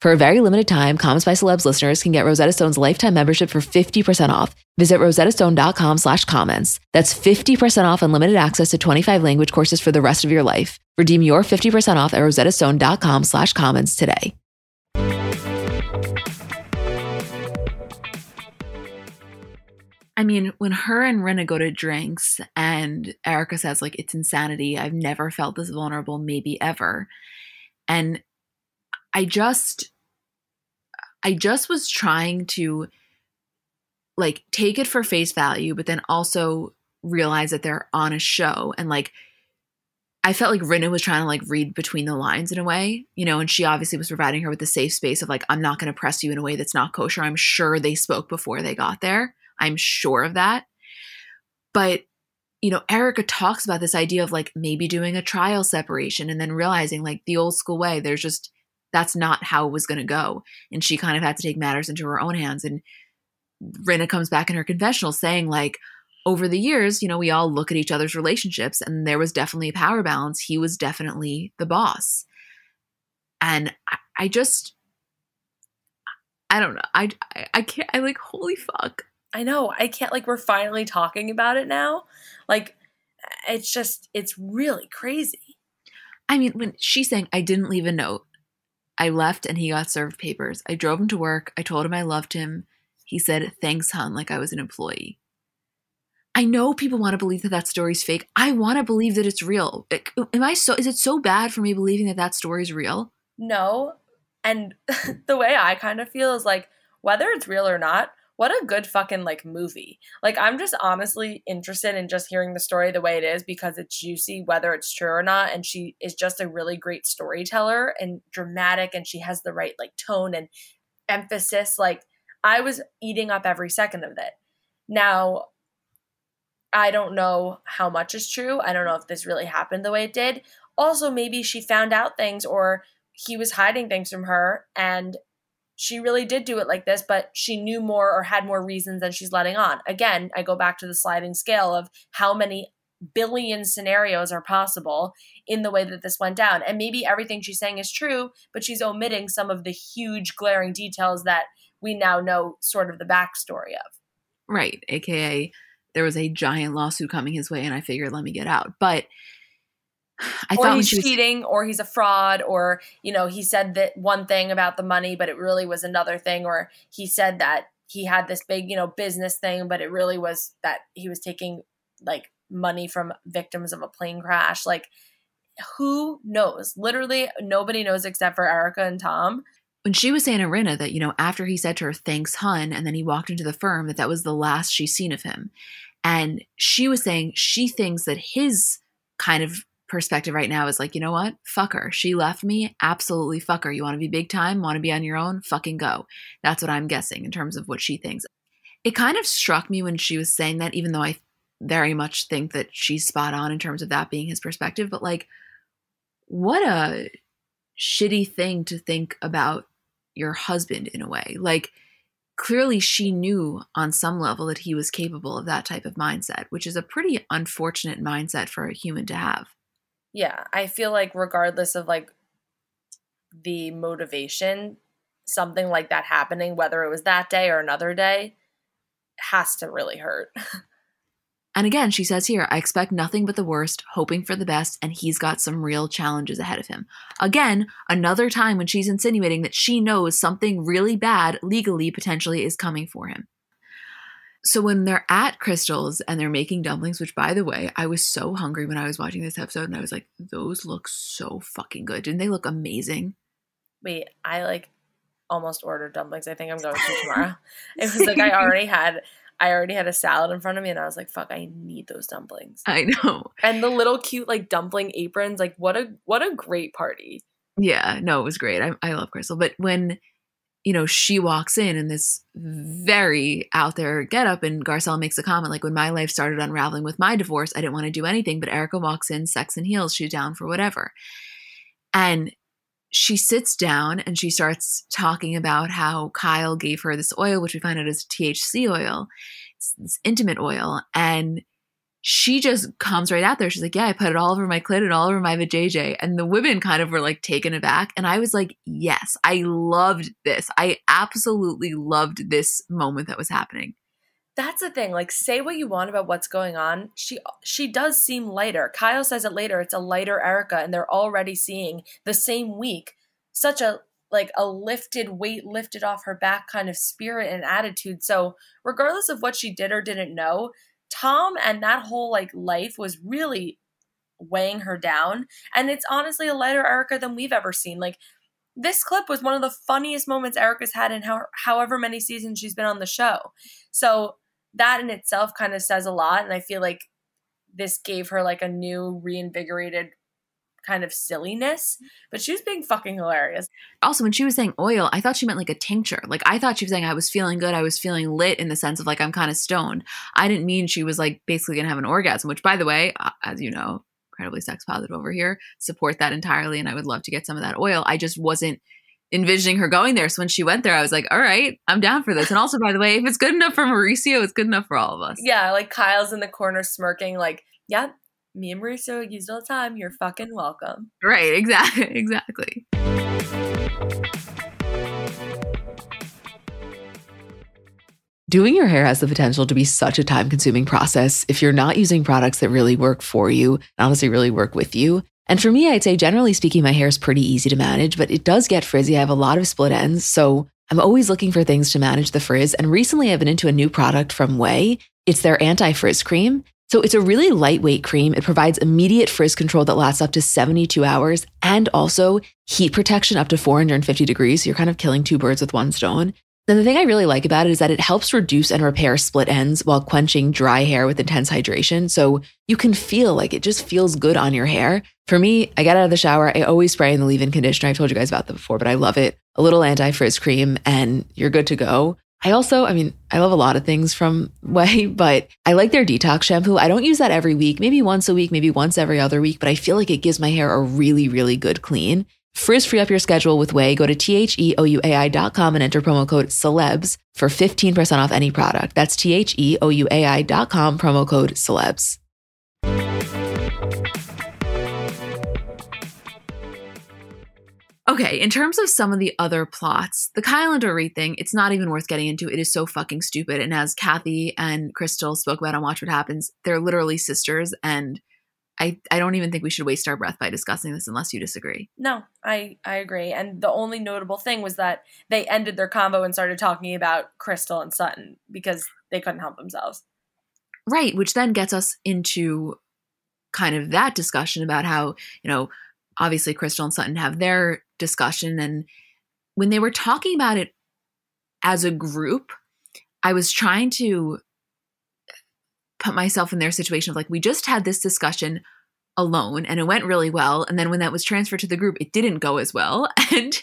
For a very limited time, Comments by Celebs listeners can get Rosetta Stone's lifetime membership for fifty percent off. Visit rosettastone.com slash comments. That's fifty percent off unlimited access to twenty-five language courses for the rest of your life. Redeem your fifty percent off at rosettastone.com slash comments today. I mean, when her and Rinna go to drinks and Erika says, like, it's insanity. I've never felt this vulnerable, maybe ever. And I just, I just was trying to like take it for face value, but then also realize that they're on a show. And like, I felt like Rinna was trying to like read between the lines in a way, you know, and she obviously was providing her with the safe space of like, I'm not going to press you in a way that's not kosher. I'm sure they spoke before they got there. I'm sure of that. But you know, Erika talks about this idea of like maybe doing a trial separation and then realizing like the old school way, there's just, that's not how it was going to go. And she kind of had to take matters into her own hands. And Rinna comes back in her confessional saying like, over the years, you know, we all look at each other's relationships and there was definitely a power balance. He was definitely the boss. And I, I just, I don't know. I, I, I can't, I like, holy fuck. I know. I can't, like, we're finally talking about it now. Like, it's just, it's really crazy. I mean, when she's saying, I didn't leave a note. I left and he got served papers. I drove him to work. I told him I loved him. He said, thanks, hon, like I was an employee. I know people want to believe that that story's fake. I want to believe that it's real. Am I so, is it so bad for me believing that that story's real? No. And the way I kind of feel is like, whether it's real or not, what a good fucking like movie. Like, I'm just honestly interested in just hearing the story the way it is because it's juicy, whether it's true or not. And she is just a really great storyteller and dramatic, and she has the right like tone and emphasis. Like, I was eating up every second of it. Now, I don't know how much is true. I don't know if this really happened the way it did. Also, maybe she found out things or he was hiding things from her, and she really did do it like this, but she knew more or had more reasons than she's letting on. Again, I go back to the sliding scale of how many billion scenarios are possible in the way that this went down. And maybe everything she's saying is true, but she's omitting some of the huge glaring details that we now know sort of the backstory of. Right. A K A there was a giant lawsuit coming his way and I figured, let me get out. But I or thought he's was- cheating or he's a fraud or, you know, he said that one thing about the money, but it really was another thing. Or he said that he had this big, you know, business thing, but it really was that he was taking like money from victims of a plane crash. Like, who knows? Literally nobody knows except for Erika and Tom. When she was saying to Rinna that, you know, after he said to her, thanks, hun, and then he walked into the firm, that that was the last she's seen of him. And she was saying she thinks that his kind of perspective right now is like, you know what? Fuck her. She left me. Absolutely fuck her. You want to be big time? Want to be on your own? Fucking go. That's what I'm guessing in terms of what she thinks. It kind of struck me when she was saying that, even though I very much think that she's spot on in terms of that being his perspective, but like, what a shitty thing to think about your husband in a way. Like, clearly she knew on some level that he was capable of that type of mindset, which is a pretty unfortunate mindset for a human to have. Yeah, I feel like regardless of like the motivation, something like that happening, whether it was that day or another day, has to really hurt. And again, she says here, I expect nothing but the worst, hoping for the best, and he's got some real challenges ahead of him. Again, another time when she's insinuating that she knows something really bad legally potentially is coming for him. So when they're at Crystal's and they're making dumplings, which, by the way, I was so hungry when I was watching this episode and I was like, those look so fucking good. Didn't they look amazing? Wait, I like almost ordered dumplings. I think I'm going to tomorrow. It was like I already had I already had a salad in front of me and I was like, fuck, I need those dumplings. I know. And the little cute like dumpling aprons, like what a what a great party. Yeah, no, it was great. I I love Crystal. But when you know, she walks in in this very out there getup, and Garcelle makes a comment like, when my life started unraveling with my divorce, I didn't want to do anything, but Erika walks in, sex and heels, she's down for whatever. And she sits down and she starts talking about how Kyle gave her this oil, which we find out is T H C oil, it's this intimate oil. And she just comes right out there. She's like, yeah, I put it all over my clit and all over my vajayjay. And the women kind of were like taken aback. And I was like, yes, I loved this. I absolutely loved this moment that was happening. That's the thing. Like, say what you want about what's going on. She she does seem lighter. Kyle says it later. It's a lighter Erika. And they're already seeing the same week such a like a lifted weight lifted off her back kind of spirit and attitude. So regardless of what she did or didn't know, Tom and that whole like life was really weighing her down. And it's honestly a lighter Erika than we've ever seen. Like, this clip was one of the funniest moments Erika's had in how, however many seasons she's been on the show. So that in itself kind of says a lot. And I feel like this gave her like a new reinvigorated kind of silliness, but she was being fucking hilarious. Also, when she was saying oil, I thought she meant like a tincture. Like, I thought she was saying I was feeling good, I was feeling lit, in the sense of like I'm kind of stoned. I didn't mean she was like basically going to have an orgasm, which, by the way, as you know, incredibly sex positive over here, support that entirely, and I would love to get some of that oil. I just wasn't envisioning her going there. So when she went there, I was like, all right, I'm down for this. And also, by the way, if it's good enough for Mauricio, it's good enough for all of us. Yeah, like Kyle's in the corner smirking like, yeah, me and Mauricio used all the time. You're fucking welcome. Right, exactly, exactly. Doing your hair has the potential to be such a time-consuming process if you're not using products that really work for you, and honestly really work with you. And for me, I'd say generally speaking, my hair is pretty easy to manage, but it does get frizzy. I have a lot of split ends, so I'm always looking for things to manage the frizz. And recently I've been into a new product from Whey. It's their anti-frizz cream. So it's a really lightweight cream. It provides immediate frizz control that lasts up to seventy-two hours, and also heat protection up to four hundred fifty degrees. So you're kind of killing two birds with one stone. Then the thing I really like about it is that it helps reduce and repair split ends while quenching dry hair with intense hydration. So you can feel like it just feels good on your hair. For me, I get out of the shower, I always spray in the leave-in conditioner. I've told you guys about that before, but I love it. A little anti-frizz cream and you're good to go. I also, I mean, I love a lot of things from Whey, but I like their detox shampoo. I don't use that every week, maybe once a week, maybe once every other week, but I feel like it gives my hair a really, really good clean. Frizz-free up your schedule with Whey. Go to T H E O U A I dot com and enter promo code celebs for fifteen percent off any product. That's T H E O U A I dot com, promo code celebs. Okay, in terms of some of the other plots, the Kyle and Dorit thing, it's not even worth getting into. It is so fucking stupid. And as Kathy and Crystal spoke about on Watch What Happens, they're literally sisters, and I, I don't even think we should waste our breath by discussing this unless you disagree. No, I, I agree. And the only notable thing was that they ended their combo and started talking about Crystal and Sutton because they couldn't help themselves. Right, which then gets us into kind of that discussion about how, you know, obviously Crystal and Sutton have their discussion. And when they were talking about it as a group, I was trying to put myself in their situation of like, we just had this discussion alone and it went really well. And then when that was transferred to the group, it didn't go as well. And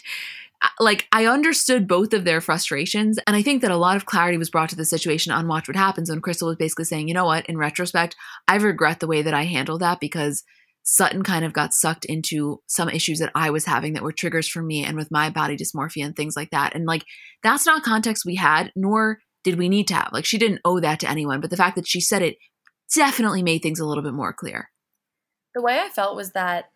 like, I understood both of their frustrations. And I think that a lot of clarity was brought to the situation on Watch What Happens when Crystal was basically saying, you know what, in retrospect, I regret the way that I handled that because Sutton kind of got sucked into some issues that I was having that were triggers for me and with my body dysmorphia and things like that. And like, that's not context we had, nor did we need to have. Like, she didn't owe that to anyone, but the fact that she said it definitely made things a little bit more clear. The way I felt was that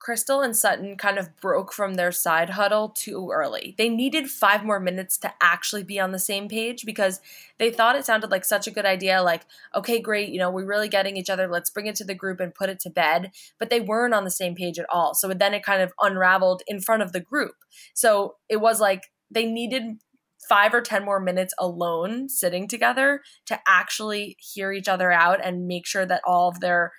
Crystal and Sutton kind of broke from their side huddle too early. They needed five more minutes to actually be on the same page because they thought it sounded like such a good idea, like, okay, great, you know, we're really getting each other, let's bring it to the group and put it to bed, but they weren't on the same page at all. So then it kind of unraveled in front of the group. So it was like they needed five or ten more minutes alone sitting together to actually hear each other out and make sure that all of their,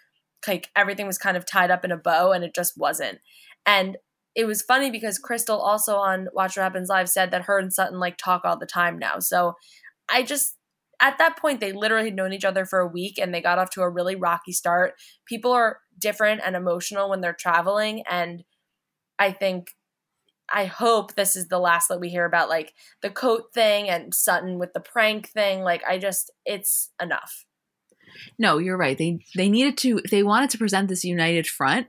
like, everything was kind of tied up in a bow, and it just wasn't. And it was funny because Crystal also on Watch What Happens Live said that her and Sutton like talk all the time now. So I just, at that point, they literally had known each other for a week and they got off to a really rocky start. People are different and emotional when they're traveling. And I think I hope this is the last that we hear about, like, the coat thing and Sutton with the prank thing. Like, I just, it's enough. No, you're right. They they needed to, if they wanted to present this united front,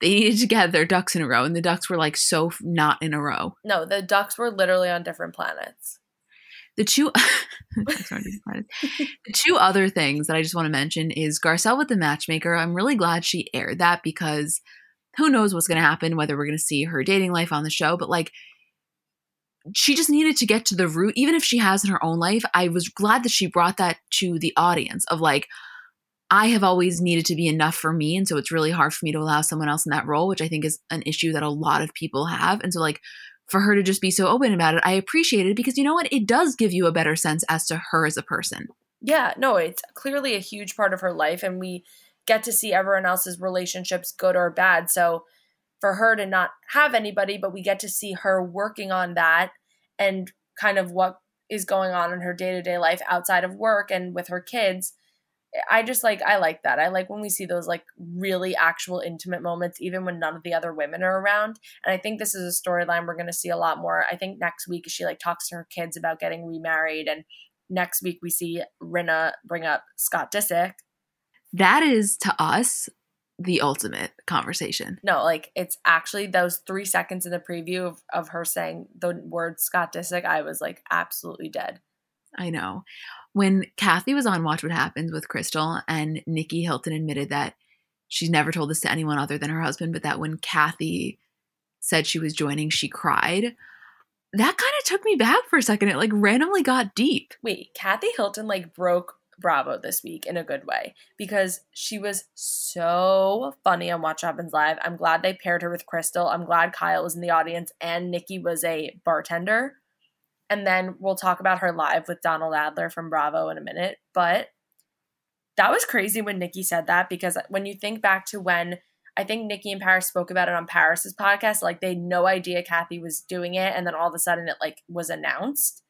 they needed to get their ducks in a row. And the ducks were like so not in a row. No, the ducks were literally on different planets. The two, the two other things that I just want to mention is Garcelle with the matchmaker. I'm really glad she aired that because who knows what's going to happen, whether we're going to see her dating life on the show. But like, she just needed to get to the root, even if she has in her own life. I was glad that she brought that to the audience of like, I have always needed to be enough for me. And so it's really hard for me to allow someone else in that role, which I think is an issue that a lot of people have. And so like, for her to just be so open about it, I appreciate it because you know what? It does give you a better sense as to her as a person. Yeah, no, it's clearly a huge part of her life. And we get to see everyone else's relationships, good or bad. So for her to not have anybody, but we get to see her working on that and kind of what is going on in her day-to-day life outside of work and with her kids. I just like, I like that. I like when we see those like really actual intimate moments, even when none of the other women are around. And I think this is a storyline we're going to see a lot more. I think next week she like talks to her kids about getting remarried. And next week we see Rinna bring up Scott Disick. That is to us the ultimate conversation. No, like it's actually those three seconds in the preview of, of her saying the word Scott Disick. I was like absolutely dead. I know. When Kathy was on Watch What Happens with Crystal and Nikki Hilton admitted that she's never told this to anyone other than her husband, but that when Kathy said she was joining, she cried. That kind of took me back for a second. It like randomly got deep. Wait, Kathy Hilton like broke Bravo this week in a good way because she was so funny on Watch What Happens Live. I'm glad they paired her with Crystal. I'm glad Kyle was in the audience and Nikki was a bartender. And then we'll talk about her live with Donald Adler from Bravo in a minute. But that was crazy when Nikki said that, because when you think back to when I think Nikki and Paris spoke about it on Paris's podcast, like they had no idea Kathy was doing it. And then all of a sudden it like was announced.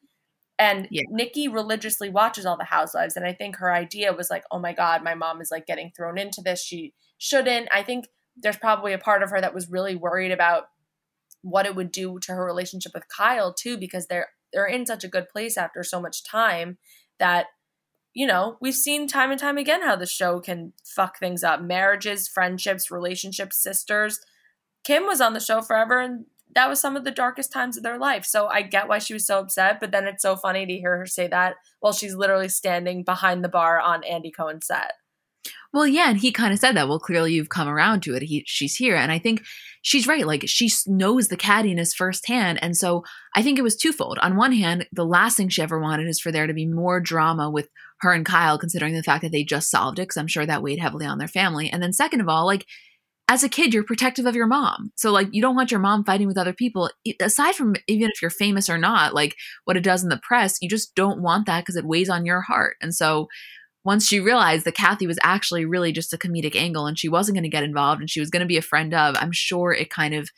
And yeah. Nikki religiously watches all the Housewives. And I think her idea was like, oh my God, my mom is like getting thrown into this. She shouldn't. I think there's probably a part of her that was really worried about what it would do to her relationship with Kyle too, because they're they're in such a good place after so much time that, you know, we've seen time and time again how the show can fuck things up. Marriages, friendships, relationships, sisters. Kim was on the show forever and that was some of the darkest times of their life. So I get why she was so upset, but then it's so funny to hear her say that while she's literally standing behind the bar on Andy Cohen's set. Well, yeah, and he kind of said that. Well, clearly you've come around to it. He, she's here. And I think she's right. Like, she knows the cattiness firsthand. And so I think it was twofold. On one hand, the last thing she ever wanted is for there to be more drama with her and Kyle, considering the fact that they just solved it, because I'm sure that weighed heavily on their family. And then second of all, like, as a kid, you're protective of your mom. So, like, you don't want your mom fighting with other people. Aside from even if you're famous or not, like, what it does in the press, you just don't want that because it weighs on your heart. And so once she realized that Kathy was actually really just a comedic angle and she wasn't going to get involved and she was going to be a friend of, I'm sure it kind of,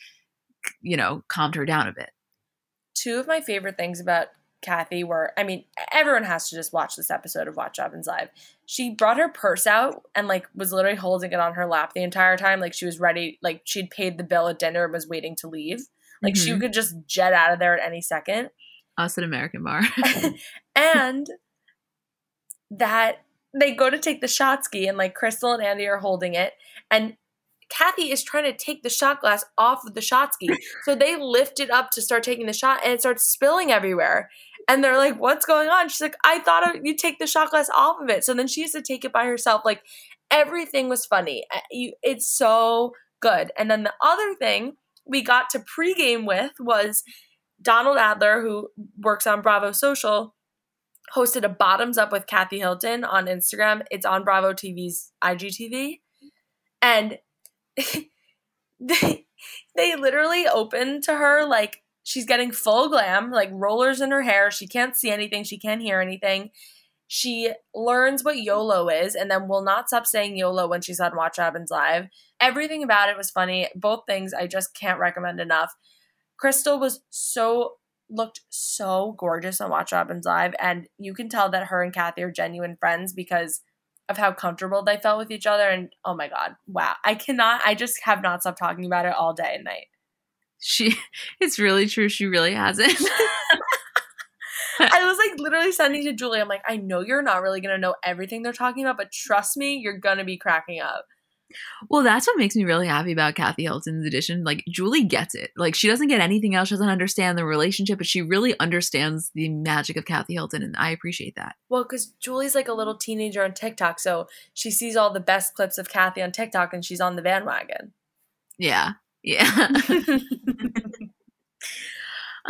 you know, calmed her down a bit. Two of my favorite things about Kathy were, I mean, everyone has to just watch this episode of Watch Robin's Live. She brought her purse out and like was literally holding it on her lap the entire time. Like she was ready, like she'd paid the bill at dinner and was waiting to leave. Like mm-hmm. She could just jet out of there at any second. Us at American Bar. And that... they go to take the shot ski and like Crystal and Andy are holding it and Kathy is trying to take the shot glass off of the shot ski. So they lift it up to start taking the shot and it starts spilling everywhere. And they're like, what's going on? She's like, I thought you take the shot glass off of it. So then she has to take it by herself. Like everything was funny. It's so good. And then the other thing we got to pregame with was Donald Adler, who works on Bravo Social, hosted a Bottoms Up with Kathy Hilton on Instagram. It's on Bravo T V's I G T V. And they, they literally open to her like she's getting full glam, like rollers in her hair. She can't see anything. She can't hear anything. She learns what YOLO is and then will not stop saying YOLO when she's on Watch What Happens Live. Everything about it was funny. Both things I just can't recommend enough. Crystal was so looked so gorgeous on Watch What Happens Live, and you can tell that her and Kathy are genuine friends because of how comfortable they felt with each other. And oh my God, wow, I cannot I just have not stopped talking about it all day and night. She it's really true, she really hasn't. I was like literally sending to Julie, I'm like, I know you're not really gonna know everything they're talking about, but trust me, you're gonna be cracking up. Well, that's what makes me really happy about Kathy Hilton's edition. Like, Julie gets it. Like, she doesn't get anything else. She doesn't understand the relationship, but she really understands the magic of Kathy Hilton, and I appreciate that. Well, because Julie's like a little teenager on TikTok, so she sees all the best clips of Kathy on TikTok, and she's on the bandwagon. Yeah. Yeah.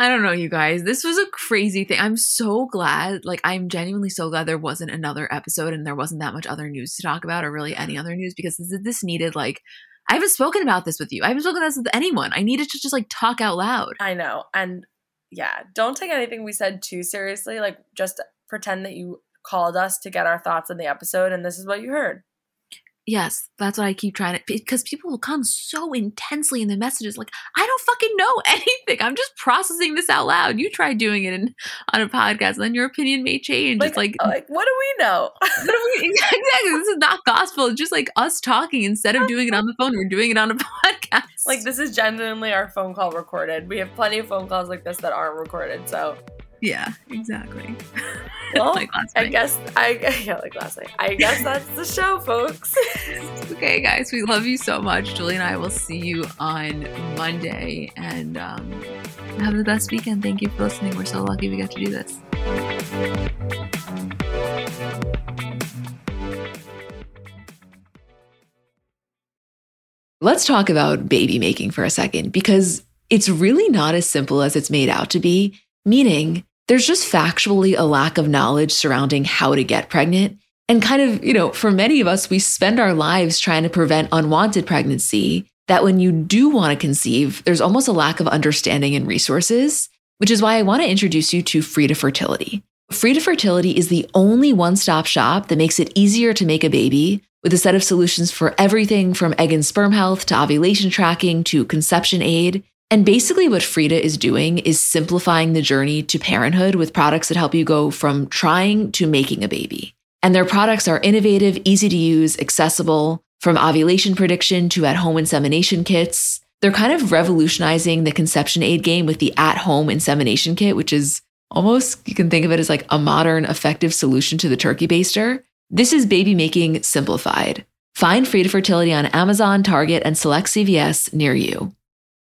I don't know, you guys. This was a crazy thing. I'm so glad. Like, I'm genuinely so glad there wasn't another episode and there wasn't that much other news to talk about or really any other news, because this, this needed, like, I haven't spoken about this with you. I haven't spoken about this with anyone. I needed to just, like, talk out loud. I know. And, yeah, don't take anything we said too seriously. Like, just pretend that you called us to get our thoughts on the episode and this is what you heard. Yes, that's what I keep trying to, because people will come so intensely in the messages, like, I don't fucking know anything. I'm just processing this out loud. You try doing it in, on a podcast, and then your opinion may change. Like, it's like, like what do we know? What do we, exactly. This is not gospel. It's just like us talking instead of doing it on the phone. We're doing it on a podcast. Like, this is genuinely our phone call recorded. We have plenty of phone calls like this that aren't recorded. So. Yeah, exactly. Well, like I guess I yeah, like last night. I guess that's the show, folks. Okay, guys, we love you so much. Julie and I will see you on Monday, and um, have the best weekend. Thank you for listening. We're so lucky we got to do this. Let's talk about baby making for a second, because it's really not as simple as it's made out to be. Meaning, there's just factually a lack of knowledge surrounding how to get pregnant. And kind of, you know, for many of us, we spend our lives trying to prevent unwanted pregnancy, that when you do want to conceive, there's almost a lack of understanding and resources, which is why I want to introduce you to Frida Fertility. Frida Fertility is the only one-stop shop that makes it easier to make a baby, with a set of solutions for everything from egg and sperm health to ovulation tracking to conception aid. And basically what Frida is doing is simplifying the journey to parenthood with products that help you go from trying to making a baby. And their products are innovative, easy to use, accessible, from ovulation prediction to at-home insemination kits. They're kind of revolutionizing the conception aid game with the at-home insemination kit, which is almost, you can think of it as like a modern, effective solution to the turkey baster. This is baby making simplified. Find Frida Fertility on Amazon, Target, and select C V S near you.